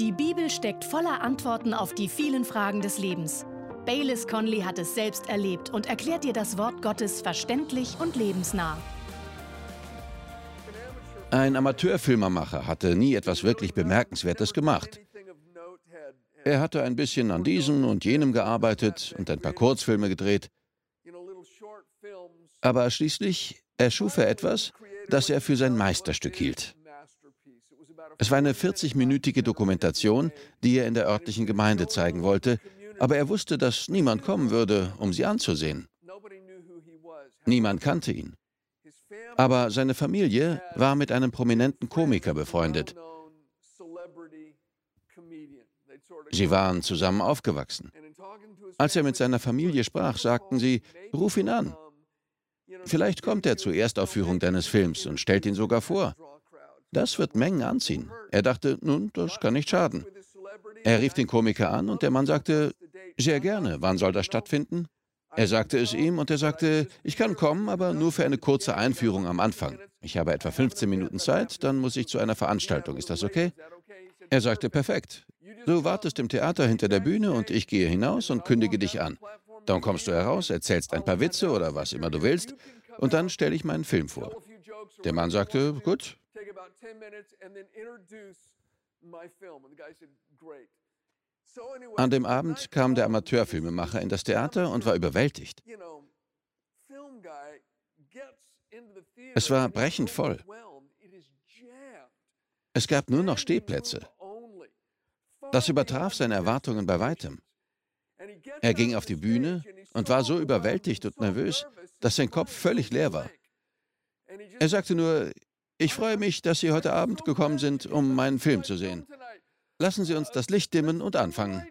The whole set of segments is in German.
Die Bibel steckt voller Antworten auf die vielen Fragen des Lebens. Bayless Conley hat es selbst erlebt und erklärt dir das Wort Gottes verständlich und lebensnah. Ein Amateurfilmemacher hatte nie etwas wirklich Bemerkenswertes gemacht. Er hatte ein bisschen an diesem und jenem gearbeitet und ein paar Kurzfilme gedreht. Aber schließlich erschuf er etwas, das er für sein Meisterstück hielt. Es war eine 40-minütige Dokumentation, die er in der örtlichen Gemeinde zeigen wollte, aber er wusste, dass niemand kommen würde, um sie anzusehen. Niemand kannte ihn. Aber seine Familie war mit einem prominenten Komiker befreundet. Sie waren zusammen aufgewachsen. Als er mit seiner Familie sprach, sagten sie, ruf ihn an. Vielleicht kommt er zur Erstaufführung deines Films und stellt ihn sogar vor. Das wird Mengen anziehen. Er dachte, nun, das kann nicht schaden. Er rief den Komiker an und der Mann sagte, sehr gerne, wann soll das stattfinden? Er sagte es ihm und er sagte, ich kann kommen, aber nur für eine kurze Einführung am Anfang. Ich habe etwa 15 Minuten Zeit, dann muss ich zu einer Veranstaltung. Ist das okay? Er sagte, perfekt. Du wartest im Theater hinter der Bühne und ich gehe hinaus und kündige dich an. Dann kommst du heraus, erzählst ein paar Witze oder was immer du willst und dann stelle ich meinen Film vor. Der Mann sagte, gut. An dem Abend kam der Amateurfilmemacher in das Theater und war überwältigt. Es war brechend voll. Es gab nur noch Stehplätze. Das übertraf seine Erwartungen bei weitem. Er ging auf die Bühne und war so überwältigt und nervös, dass sein Kopf völlig leer war. Er sagte nur, ich freue mich, dass Sie heute Abend gekommen sind, um meinen Film zu sehen. Lassen Sie uns das Licht dimmen und anfangen.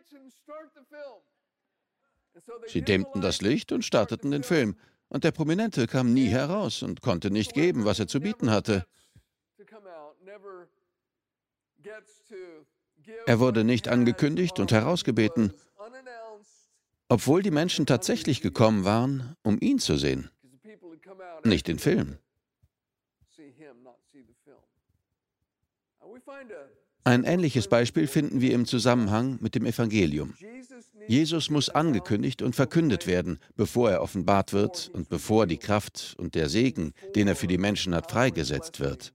Sie dimmten das Licht und starteten den Film. Und der Prominente kam nie heraus und konnte nicht geben, was er zu bieten hatte. Er wurde nicht angekündigt und herausgebeten, obwohl die Menschen tatsächlich gekommen waren, um ihn zu sehen, nicht den Film. Ein ähnliches Beispiel finden wir im Zusammenhang mit dem Evangelium. Jesus muss angekündigt und verkündet werden, bevor er offenbart wird und bevor die Kraft und der Segen, den er für die Menschen hat, freigesetzt wird.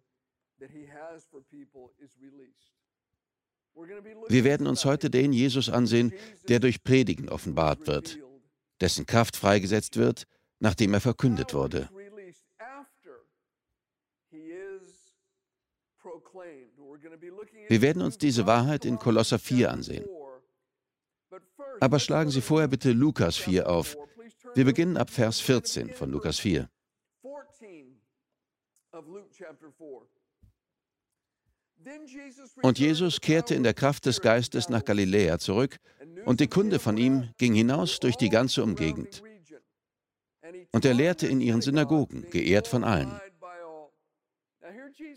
Wir werden uns heute den Jesus ansehen, der durch Predigen offenbart wird, dessen Kraft freigesetzt wird, nachdem er verkündet wurde. Wir werden uns diese Wahrheit in Kolosser 4 ansehen. Aber schlagen Sie vorher bitte Lukas 4 auf. Wir beginnen ab Vers 14 von Lukas 4. Und Jesus kehrte in der Kraft des Geistes nach Galiläa zurück, und die Kunde von ihm ging hinaus durch die ganze Umgegend. Und er lehrte in ihren Synagogen, geehrt von allen.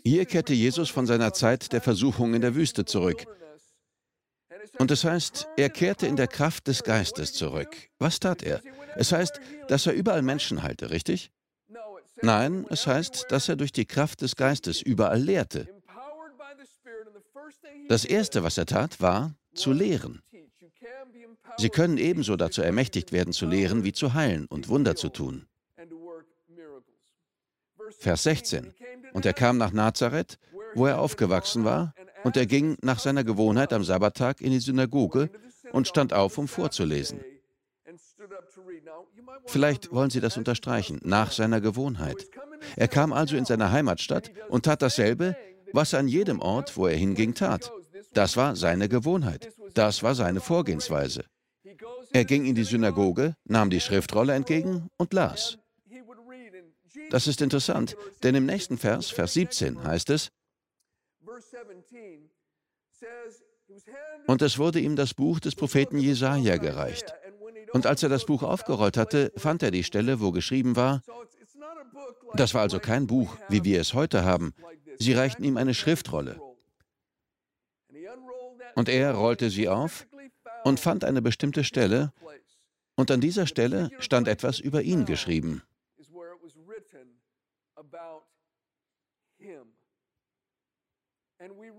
Hier kehrte Jesus von seiner Zeit der Versuchung in der Wüste zurück. Und es heißt, er kehrte in der Kraft des Geistes zurück. Was tat er? Es heißt, dass er überall Menschen heilte, richtig? Nein, es heißt, dass er durch die Kraft des Geistes überall lehrte. Das Erste, was er tat, war, zu lehren. Sie können ebenso dazu ermächtigt werden, zu lehren, wie zu heilen und Wunder zu tun. Vers 16. Und er kam nach Nazareth, wo er aufgewachsen war, und er ging nach seiner Gewohnheit am Sabbattag in die Synagoge und stand auf, um vorzulesen. Vielleicht wollen Sie das unterstreichen, nach seiner Gewohnheit. Er kam also in seine Heimatstadt und tat dasselbe, was er an jedem Ort, wo er hinging, tat. Das war seine Gewohnheit. Das war seine Vorgehensweise. Er ging in die Synagoge, nahm die Schriftrolle entgegen und las. Das ist interessant, denn im nächsten Vers, Vers 17, heißt es, und es wurde ihm das Buch des Propheten Jesaja gereicht. Und als er das Buch aufgerollt hatte, fand er die Stelle, wo geschrieben war, das war also kein Buch, wie wir es heute haben. Sie reichten ihm eine Schriftrolle. Und er rollte sie auf und fand eine bestimmte Stelle, und an dieser Stelle stand etwas über ihn geschrieben.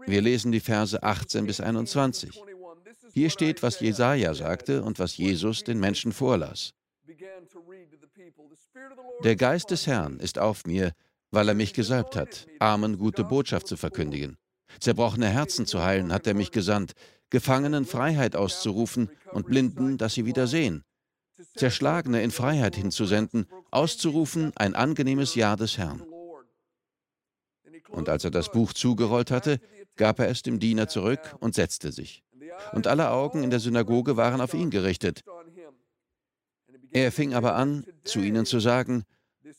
Wir lesen die Verse 18 bis 21. Hier steht, was Jesaja sagte und was Jesus den Menschen vorlas. Der Geist des Herrn ist auf mir, weil er mich gesalbt hat, Armen gute Botschaft zu verkündigen. Zerbrochene Herzen zu heilen, hat er mich gesandt, Gefangenen Freiheit auszurufen und Blinden, dass sie wieder sehen. Zerschlagene in Freiheit hinzusenden, auszurufen, ein angenehmes Jahr des Herrn. Und als er das Buch zugerollt hatte, gab er es dem Diener zurück und setzte sich. Und alle Augen in der Synagoge waren auf ihn gerichtet. Er fing aber an, zu ihnen zu sagen,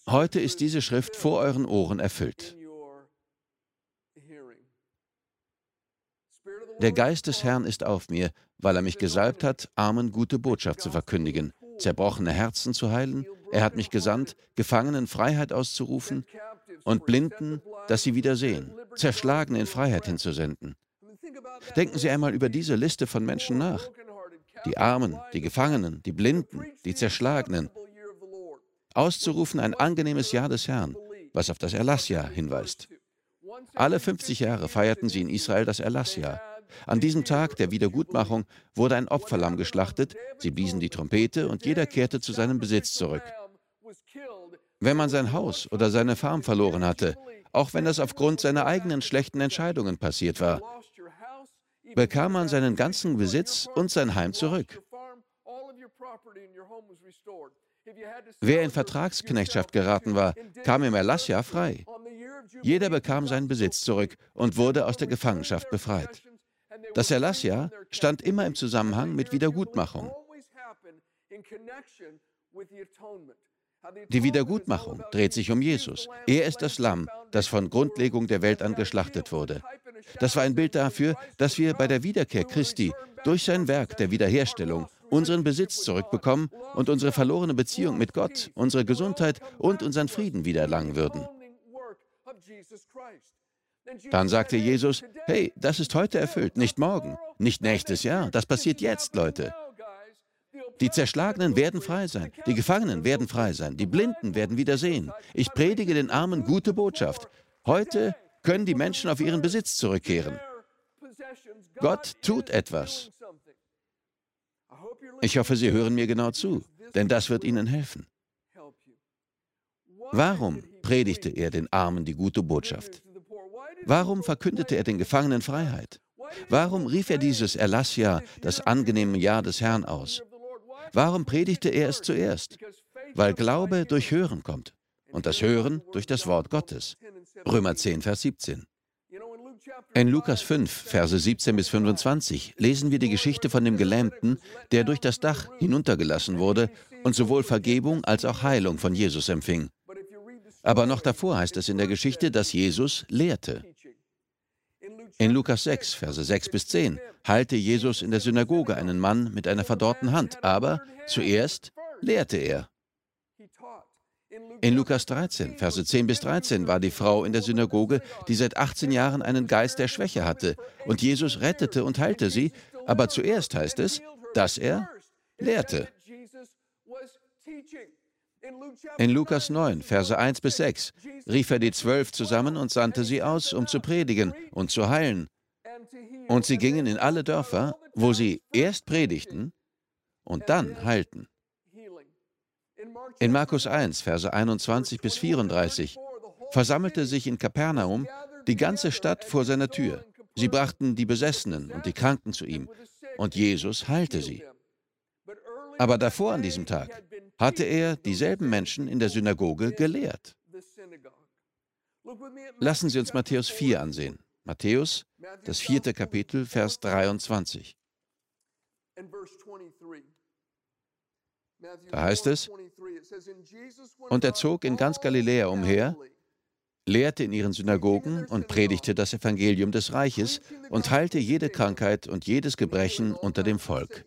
heute ist diese Schrift vor euren Ohren erfüllt. Der Geist des Herrn ist auf mir, weil er mich gesalbt hat, Armen gute Botschaft zu verkündigen, zerbrochene Herzen zu heilen. Er hat mich gesandt, Gefangenen Freiheit auszurufen und Blinden, dass sie wieder sehen, Zerschlagene in Freiheit hinzusenden. Denken Sie einmal über diese Liste von Menschen nach. Die Armen, die Gefangenen, die Blinden, die Zerschlagenen. Auszurufen ein angenehmes Jahr des Herrn, was auf das Erlassjahr hinweist. Alle 50 Jahre feierten sie in Israel das Erlassjahr. An diesem Tag der Wiedergutmachung wurde ein Opferlamm geschlachtet, sie bliesen die Trompete und jeder kehrte zu seinem Besitz zurück. Wenn man sein Haus oder seine Farm verloren hatte, auch wenn das aufgrund seiner eigenen schlechten Entscheidungen passiert war, bekam man seinen ganzen Besitz und sein Heim zurück. Wer in Vertragsknechtschaft geraten war, kam im Erlassjahr frei. Jeder bekam seinen Besitz zurück und wurde aus der Gefangenschaft befreit. Das Erlassjahr stand immer im Zusammenhang mit Wiedergutmachung. Die Wiedergutmachung dreht sich um Jesus. Er ist das Lamm, das von Grundlegung der Welt an geschlachtet wurde. Das war ein Bild dafür, dass wir bei der Wiederkehr Christi durch sein Werk der Wiederherstellung unseren Besitz zurückbekommen und unsere verlorene Beziehung mit Gott, unsere Gesundheit und unseren Frieden wieder erlangen würden. Dann sagte Jesus, hey, das ist heute erfüllt, nicht morgen, nicht nächstes Jahr, das passiert jetzt, Leute. Die Zerschlagenen werden frei sein, die Gefangenen werden frei sein, die Blinden werden wieder sehen. Ich predige den Armen gute Botschaft. Heute können die Menschen auf ihren Besitz zurückkehren. Gott tut etwas. Ich hoffe, Sie hören mir genau zu, denn das wird Ihnen helfen. Warum predigte er den Armen die gute Botschaft? Warum verkündete er den Gefangenen Freiheit? Warum rief er dieses Erlassjahr, das angenehme Jahr des Herrn aus? Warum predigte er es zuerst? Weil Glaube durch Hören kommt und das Hören durch das Wort Gottes. Römer 10, Vers 17. In Lukas 5, Verse 17 bis 25 lesen wir die Geschichte von dem Gelähmten, der durch das Dach hinuntergelassen wurde und sowohl Vergebung als auch Heilung von Jesus empfing. Aber noch davor heißt es in der Geschichte, dass Jesus lehrte. In Lukas 6, Verse 6 bis 10 heilte Jesus in der Synagoge einen Mann mit einer verdorrten Hand, aber zuerst lehrte er. In Lukas 13, Verse 10 bis 13 war die Frau in der Synagoge, die seit 18 Jahren einen Geist der Schwäche hatte, und Jesus rettete und heilte sie, aber zuerst heißt es, dass er lehrte. In Lukas 9, Verse 1 bis 6, rief er die 12 zusammen und sandte sie aus, um zu predigen und zu heilen. Und sie gingen in alle Dörfer, wo sie erst predigten und dann heilten. In Markus 1, Verse 21 bis 34, versammelte sich in Kapernaum die ganze Stadt vor seiner Tür. Sie brachten die Besessenen und die Kranken zu ihm, und Jesus heilte sie. Aber davor an diesem Tag hatte er dieselben Menschen in der Synagoge gelehrt. Lassen Sie uns Matthäus 4 ansehen. Matthäus, das 4. Kapitel, Vers 23. Da heißt es, und er zog in ganz Galiläa umher, lehrte in ihren Synagogen und predigte das Evangelium des Reiches und heilte jede Krankheit und jedes Gebrechen unter dem Volk.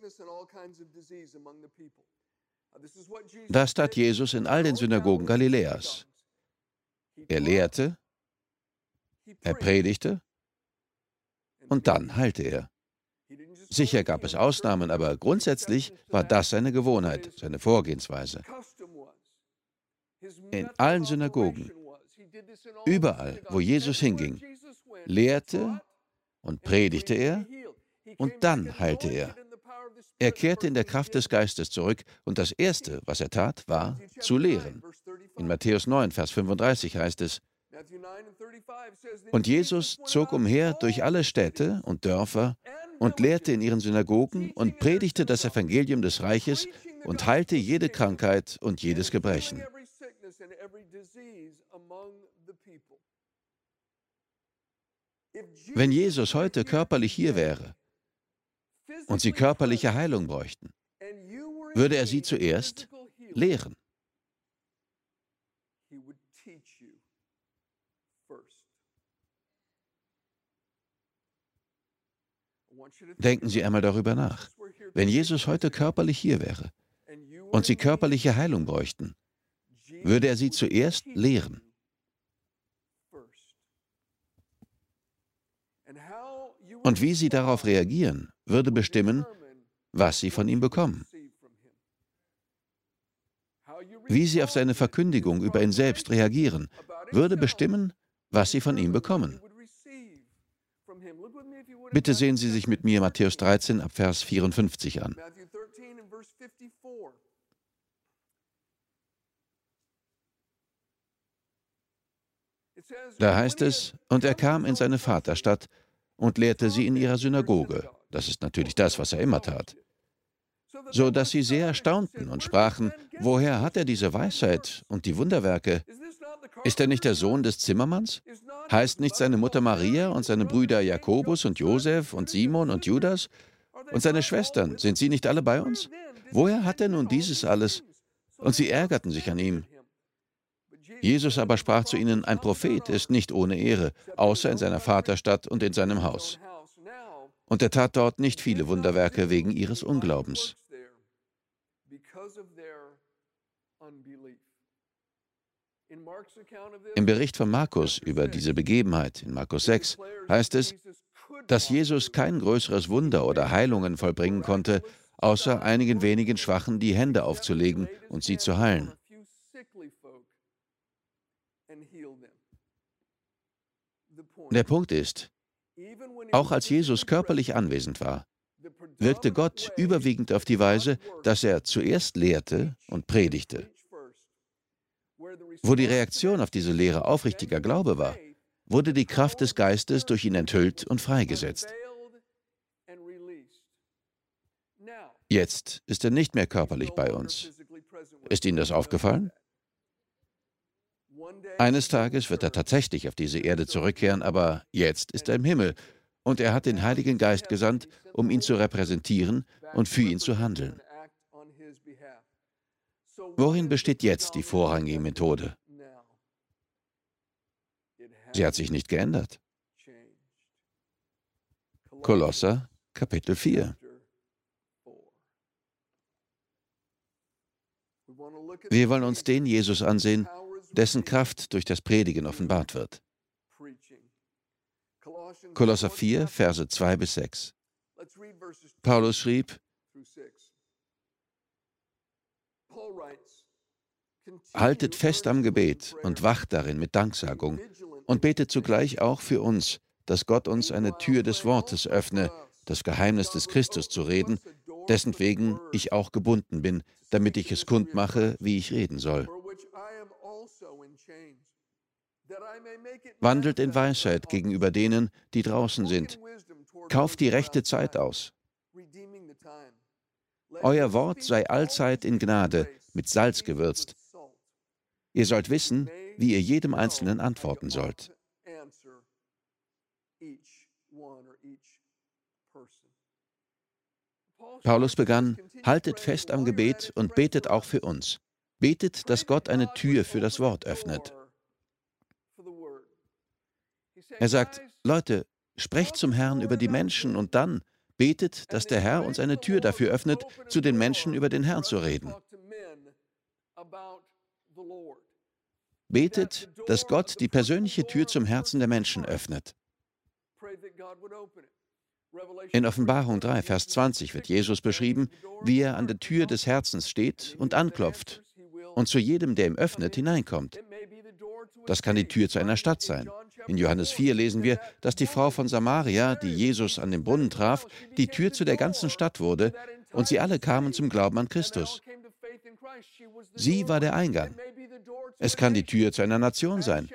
Das tat Jesus in all den Synagogen Galiläas. Er lehrte, er predigte und dann heilte er. Sicher gab es Ausnahmen, aber grundsätzlich war das seine Gewohnheit, seine Vorgehensweise. In allen Synagogen, überall, wo Jesus hinging, lehrte Und predigte er, und dann heilte er. Er kehrte in der Kraft des Geistes zurück, und das Erste, was er tat, war, zu lehren. In Matthäus 9, Vers 35 heißt es, und Jesus zog umher durch alle Städte und Dörfer und lehrte in ihren Synagogen und predigte das Evangelium des Reiches und heilte jede Krankheit und jedes Gebrechen. Wenn Jesus heute körperlich hier wäre und sie körperliche Heilung bräuchten, würde er sie zuerst lehren. Denken Sie einmal darüber nach. Wenn Jesus heute körperlich hier wäre und sie körperliche Heilung bräuchten, würde er sie zuerst lehren. Und wie sie darauf reagieren, würde bestimmen, was sie von ihm bekommen. Wie sie auf seine Verkündigung über ihn selbst reagieren, würde bestimmen, was sie von ihm bekommen. Bitte sehen Sie sich mit mir Matthäus 13 ab Vers 54 an. Da heißt es, und er kam in seine Vaterstadt und lehrte sie in ihrer Synagoge. Das ist natürlich das, was er immer tat. So dass sie sehr erstaunten und sprachen, woher hat er diese Weisheit und die Wunderwerke? Ist er nicht der Sohn des Zimmermanns? Heißt nicht seine Mutter Maria und seine Brüder Jakobus und Josef und Simon und Judas und seine Schwestern? Sind sie nicht alle bei uns? Woher hat er nun dieses alles? Und sie ärgerten sich an ihm. Jesus aber sprach zu ihnen, ein Prophet ist nicht ohne Ehre, außer in seiner Vaterstadt und in seinem Haus. Und er tat dort nicht viele Wunderwerke wegen ihres Unglaubens. Im Bericht von Markus über diese Begebenheit, in Markus 6, heißt es, dass Jesus kein größeres Wunder oder Heilungen vollbringen konnte, außer einigen wenigen Schwachen die Hände aufzulegen und sie zu heilen. Der Punkt ist, auch als Jesus körperlich anwesend war, wirkte Gott überwiegend auf die Weise, dass er zuerst lehrte und predigte. Wo die Reaktion auf diese Lehre aufrichtiger Glaube war, wurde die Kraft des Geistes durch ihn enthüllt und freigesetzt. Jetzt ist er nicht mehr körperlich bei uns. Ist Ihnen das aufgefallen? Eines Tages wird er tatsächlich auf diese Erde zurückkehren, aber jetzt ist er im Himmel und er hat den Heiligen Geist gesandt, um ihn zu repräsentieren und für ihn zu handeln. Worin besteht jetzt die vorrangige Methode? Sie hat sich nicht geändert. Kolosser, Kapitel 4. Wir wollen uns den Jesus ansehen, dessen Kraft durch das Predigen offenbart wird. Kolosser 4, Verse 2 bis 6. Paulus schrieb, haltet fest am Gebet und wacht darin mit Danksagung und betet zugleich auch für uns, dass Gott uns eine Tür des Wortes öffne, das Geheimnis des Christus zu reden, dessentwegen ich auch gebunden bin, damit ich es kundmache, wie ich reden soll. Wandelt in Weisheit gegenüber denen, die draußen sind. Kauft die rechte Zeit aus. Euer Wort sei allzeit in Gnade, mit Salz gewürzt. Ihr sollt wissen, wie ihr jedem Einzelnen antworten sollt. Paulus begann, haltet fest am Gebet und betet auch für uns. Betet, dass Gott eine Tür für das Wort öffnet. Er sagt, Leute, sprecht zum Herrn über die Menschen und dann betet, dass der Herr uns eine Tür dafür öffnet, zu den Menschen über den Herrn zu reden. Betet, dass Gott die persönliche Tür zum Herzen der Menschen öffnet. In Offenbarung 3, Vers 20 wird Jesus beschrieben, wie er an der Tür des Herzens steht und anklopft und zu jedem, der ihm öffnet, hineinkommt. Das kann die Tür zu einer Stadt sein. In Johannes 4 lesen wir, dass die Frau von Samaria, die Jesus an dem Brunnen traf, die Tür zu der ganzen Stadt wurde und sie alle kamen zum Glauben an Christus. Sie war der Eingang. Es kann die Tür zu einer Nation sein.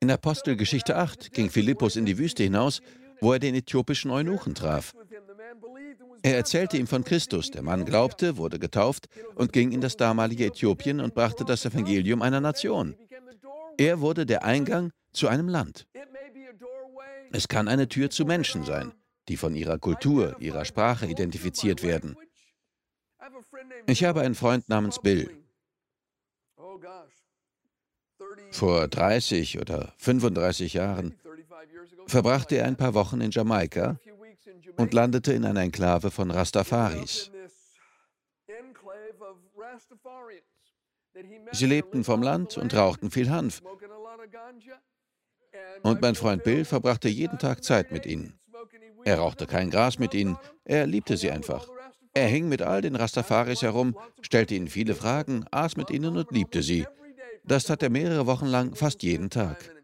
In Apostelgeschichte 8 ging Philippus in die Wüste hinaus, wo er den äthiopischen Eunuchen traf. Er erzählte ihm von Christus. Der Mann glaubte, wurde getauft und ging in das damalige Äthiopien und brachte das Evangelium einer Nation. Er wurde der Eingang zu einem Land. Es kann eine Tür zu Menschen sein, die von ihrer Kultur, ihrer Sprache identifiziert werden. Ich habe einen Freund namens Bill. Vor 30 oder 35 Jahren verbrachte er ein paar Wochen in Jamaika und landete in einer Enklave von Rastafaris. Sie lebten vom Land und rauchten viel Hanf. Und mein Freund Bill verbrachte jeden Tag Zeit mit ihnen. Er rauchte kein Gras mit ihnen, er liebte sie einfach. Er hing mit all den Rastafaris herum, stellte ihnen viele Fragen, aß mit ihnen und liebte sie. Das tat er mehrere Wochen lang, fast jeden Tag.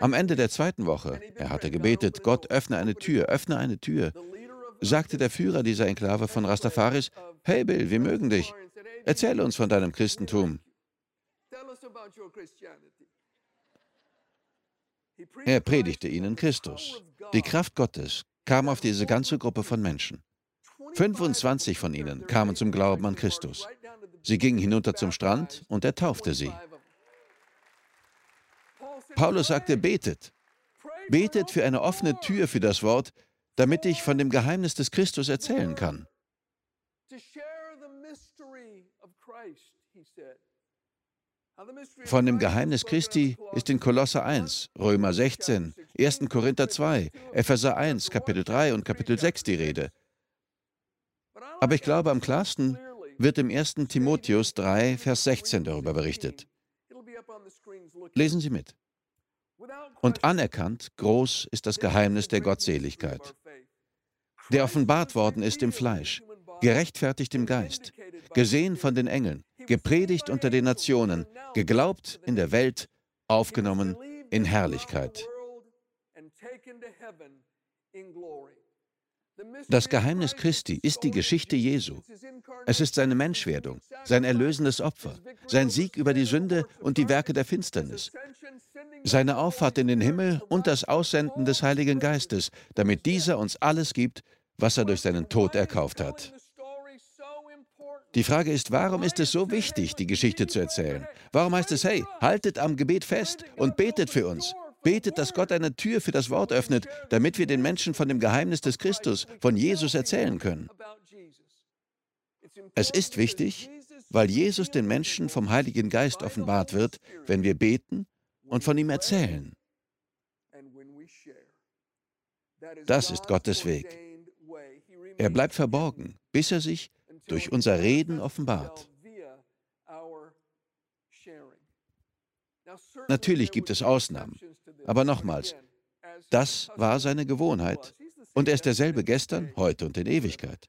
Am Ende der zweiten Woche, er hatte gebetet, Gott, öffne eine Tür, sagte der Führer dieser Enklave von Rastafaris, hey Bill, wir mögen dich, erzähle uns von deinem Christentum. Er predigte ihnen Christus. Die Kraft Gottes kam auf diese ganze Gruppe von Menschen. 25 von ihnen kamen zum Glauben an Christus. Sie gingen hinunter zum Strand und er taufte sie. Paulus sagte, betet. Betet für eine offene Tür für das Wort, damit ich von dem Geheimnis des Christus erzählen kann. Von dem Geheimnis Christi ist in Kolosser 1, Römer 16, 1. Korinther 2, Epheser 1, Kapitel 3 und Kapitel 6 die Rede. Aber ich glaube, am klarsten wird im 1. Timotheus 3, Vers 16 darüber berichtet. Lesen Sie mit. Und anerkannt, groß ist das Geheimnis der Gottseligkeit, der offenbart worden ist im Fleisch, gerechtfertigt im Geist, gesehen von den Engeln, gepredigt unter den Nationen, geglaubt in der Welt, aufgenommen in Herrlichkeit. Das Geheimnis Christi ist die Geschichte Jesu. Es ist seine Menschwerdung, sein erlösendes Opfer, sein Sieg über die Sünde und die Werke der Finsternis, seine Auffahrt in den Himmel und das Aussenden des Heiligen Geistes, damit dieser uns alles gibt, was er durch seinen Tod erkauft hat. Die Frage ist, warum ist es so wichtig, die Geschichte zu erzählen? Warum heißt es, hey, haltet am Gebet fest und betet für uns? Betet, dass Gott eine Tür für das Wort öffnet, damit wir den Menschen von dem Geheimnis des Christus, von Jesus erzählen können. Es ist wichtig, weil Jesus den Menschen vom Heiligen Geist offenbart wird, wenn wir beten und von ihm erzählen. Das ist Gottes Weg. Er bleibt verborgen, bis er sich durch unser Reden offenbart. Natürlich gibt es Ausnahmen, aber nochmals, das war seine Gewohnheit und er ist derselbe gestern, heute und in Ewigkeit.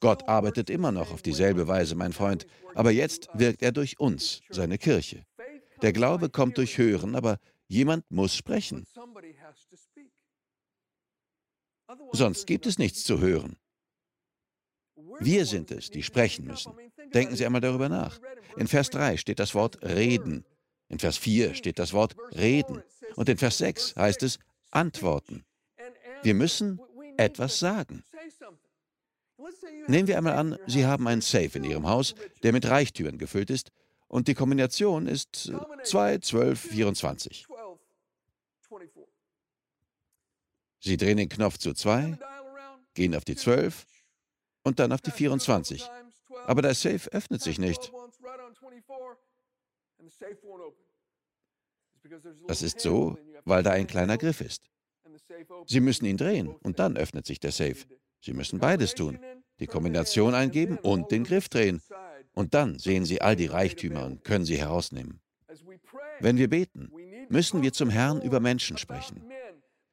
Gott arbeitet immer noch auf dieselbe Weise, mein Freund, aber jetzt wirkt er durch uns, seine Kirche. Der Glaube kommt durch Hören, aber jemand muss sprechen. Sonst gibt es nichts zu hören. Wir sind es, die sprechen müssen. Denken Sie einmal darüber nach. In Vers 3 steht das Wort reden. In Vers 4 steht das Wort reden. Und in Vers 6 heißt es antworten. Wir müssen etwas sagen. Nehmen wir einmal an, Sie haben einen Safe in Ihrem Haus, der mit Reichtümern gefüllt ist und die Kombination ist 2, 12, 24. Sie drehen den Knopf zu 2, gehen auf die 12 und dann auf die 24. Aber der Safe öffnet sich nicht. Das ist so, weil da ein kleiner Griff ist. Sie müssen ihn drehen und dann öffnet sich der Safe. Sie müssen beides tun, die Kombination eingeben und den Griff drehen. Und dann sehen Sie all die Reichtümer und können sie herausnehmen. Wenn wir beten, müssen wir zum Herrn über Menschen sprechen.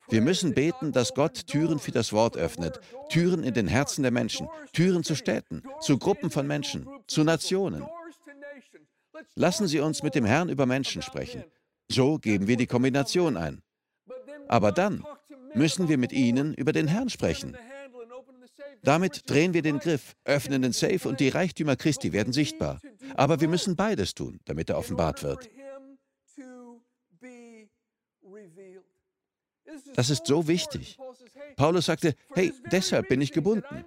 Wir müssen beten, dass Gott Türen für das Wort öffnet, Türen in den Herzen der Menschen, Türen zu Städten, zu Gruppen von Menschen, zu Nationen. Lassen Sie uns mit dem Herrn über Menschen sprechen. So geben wir die Kombination ein. Aber dann müssen wir mit ihnen über den Herrn sprechen. Damit drehen wir den Griff, öffnen den Safe und die Reichtümer Christi werden sichtbar. Aber wir müssen beides tun, damit er offenbart wird. Das ist so wichtig. Paulus sagte, hey, deshalb bin ich gebunden.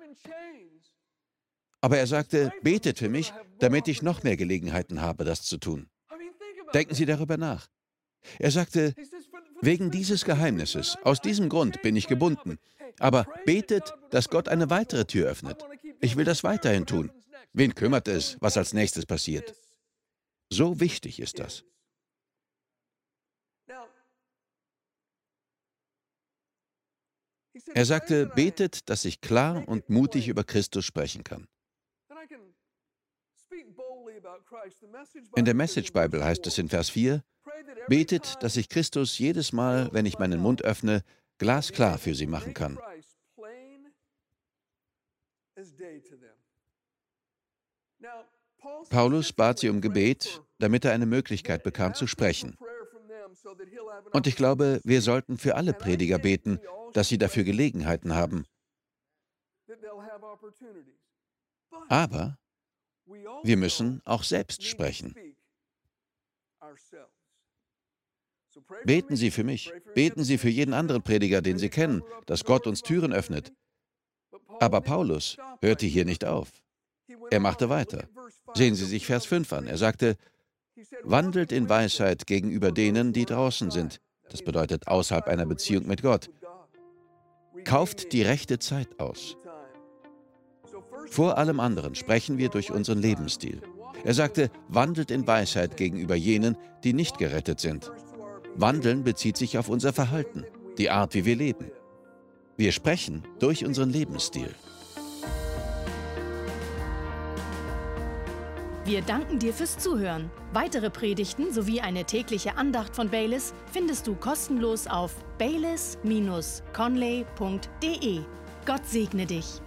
Aber er sagte, betet für mich, damit ich noch mehr Gelegenheiten habe, das zu tun. Denken Sie darüber nach. Er sagte, wegen dieses Geheimnisses, aus diesem Grund bin ich gebunden. Aber betet, dass Gott eine weitere Tür öffnet. Ich will das weiterhin tun. Wen kümmert es, was als nächstes passiert? So wichtig ist das. Er sagte, betet, dass ich klar und mutig über Christus sprechen kann. In der Message Bible heißt es in Vers 4, betet, dass ich Christus jedes Mal, wenn ich meinen Mund öffne, glasklar für sie machen kann. Paulus bat sie um Gebet, damit er eine Möglichkeit bekam, zu sprechen. Und ich glaube, wir sollten für alle Prediger beten, dass sie dafür Gelegenheiten haben. Aber wir müssen auch selbst sprechen. Beten Sie für mich, beten Sie für jeden anderen Prediger, den Sie kennen, dass Gott uns Türen öffnet. Aber Paulus hörte hier nicht auf. Er machte weiter. Sehen Sie sich Vers 5 an. Er sagte, wandelt in Weisheit gegenüber denen, die draußen sind. Das bedeutet außerhalb einer Beziehung mit Gott. Kauft die rechte Zeit aus. Vor allem anderen sprechen wir durch unseren Lebensstil. Er sagte, wandelt in Weisheit gegenüber jenen, die nicht gerettet sind. Wandeln bezieht sich auf unser Verhalten, die Art, wie wir leben. Wir sprechen durch unseren Lebensstil. Wir danken dir fürs Zuhören. Weitere Predigten sowie eine tägliche Andacht von Bayless findest du kostenlos auf bayless-conley.de. Gott segne dich.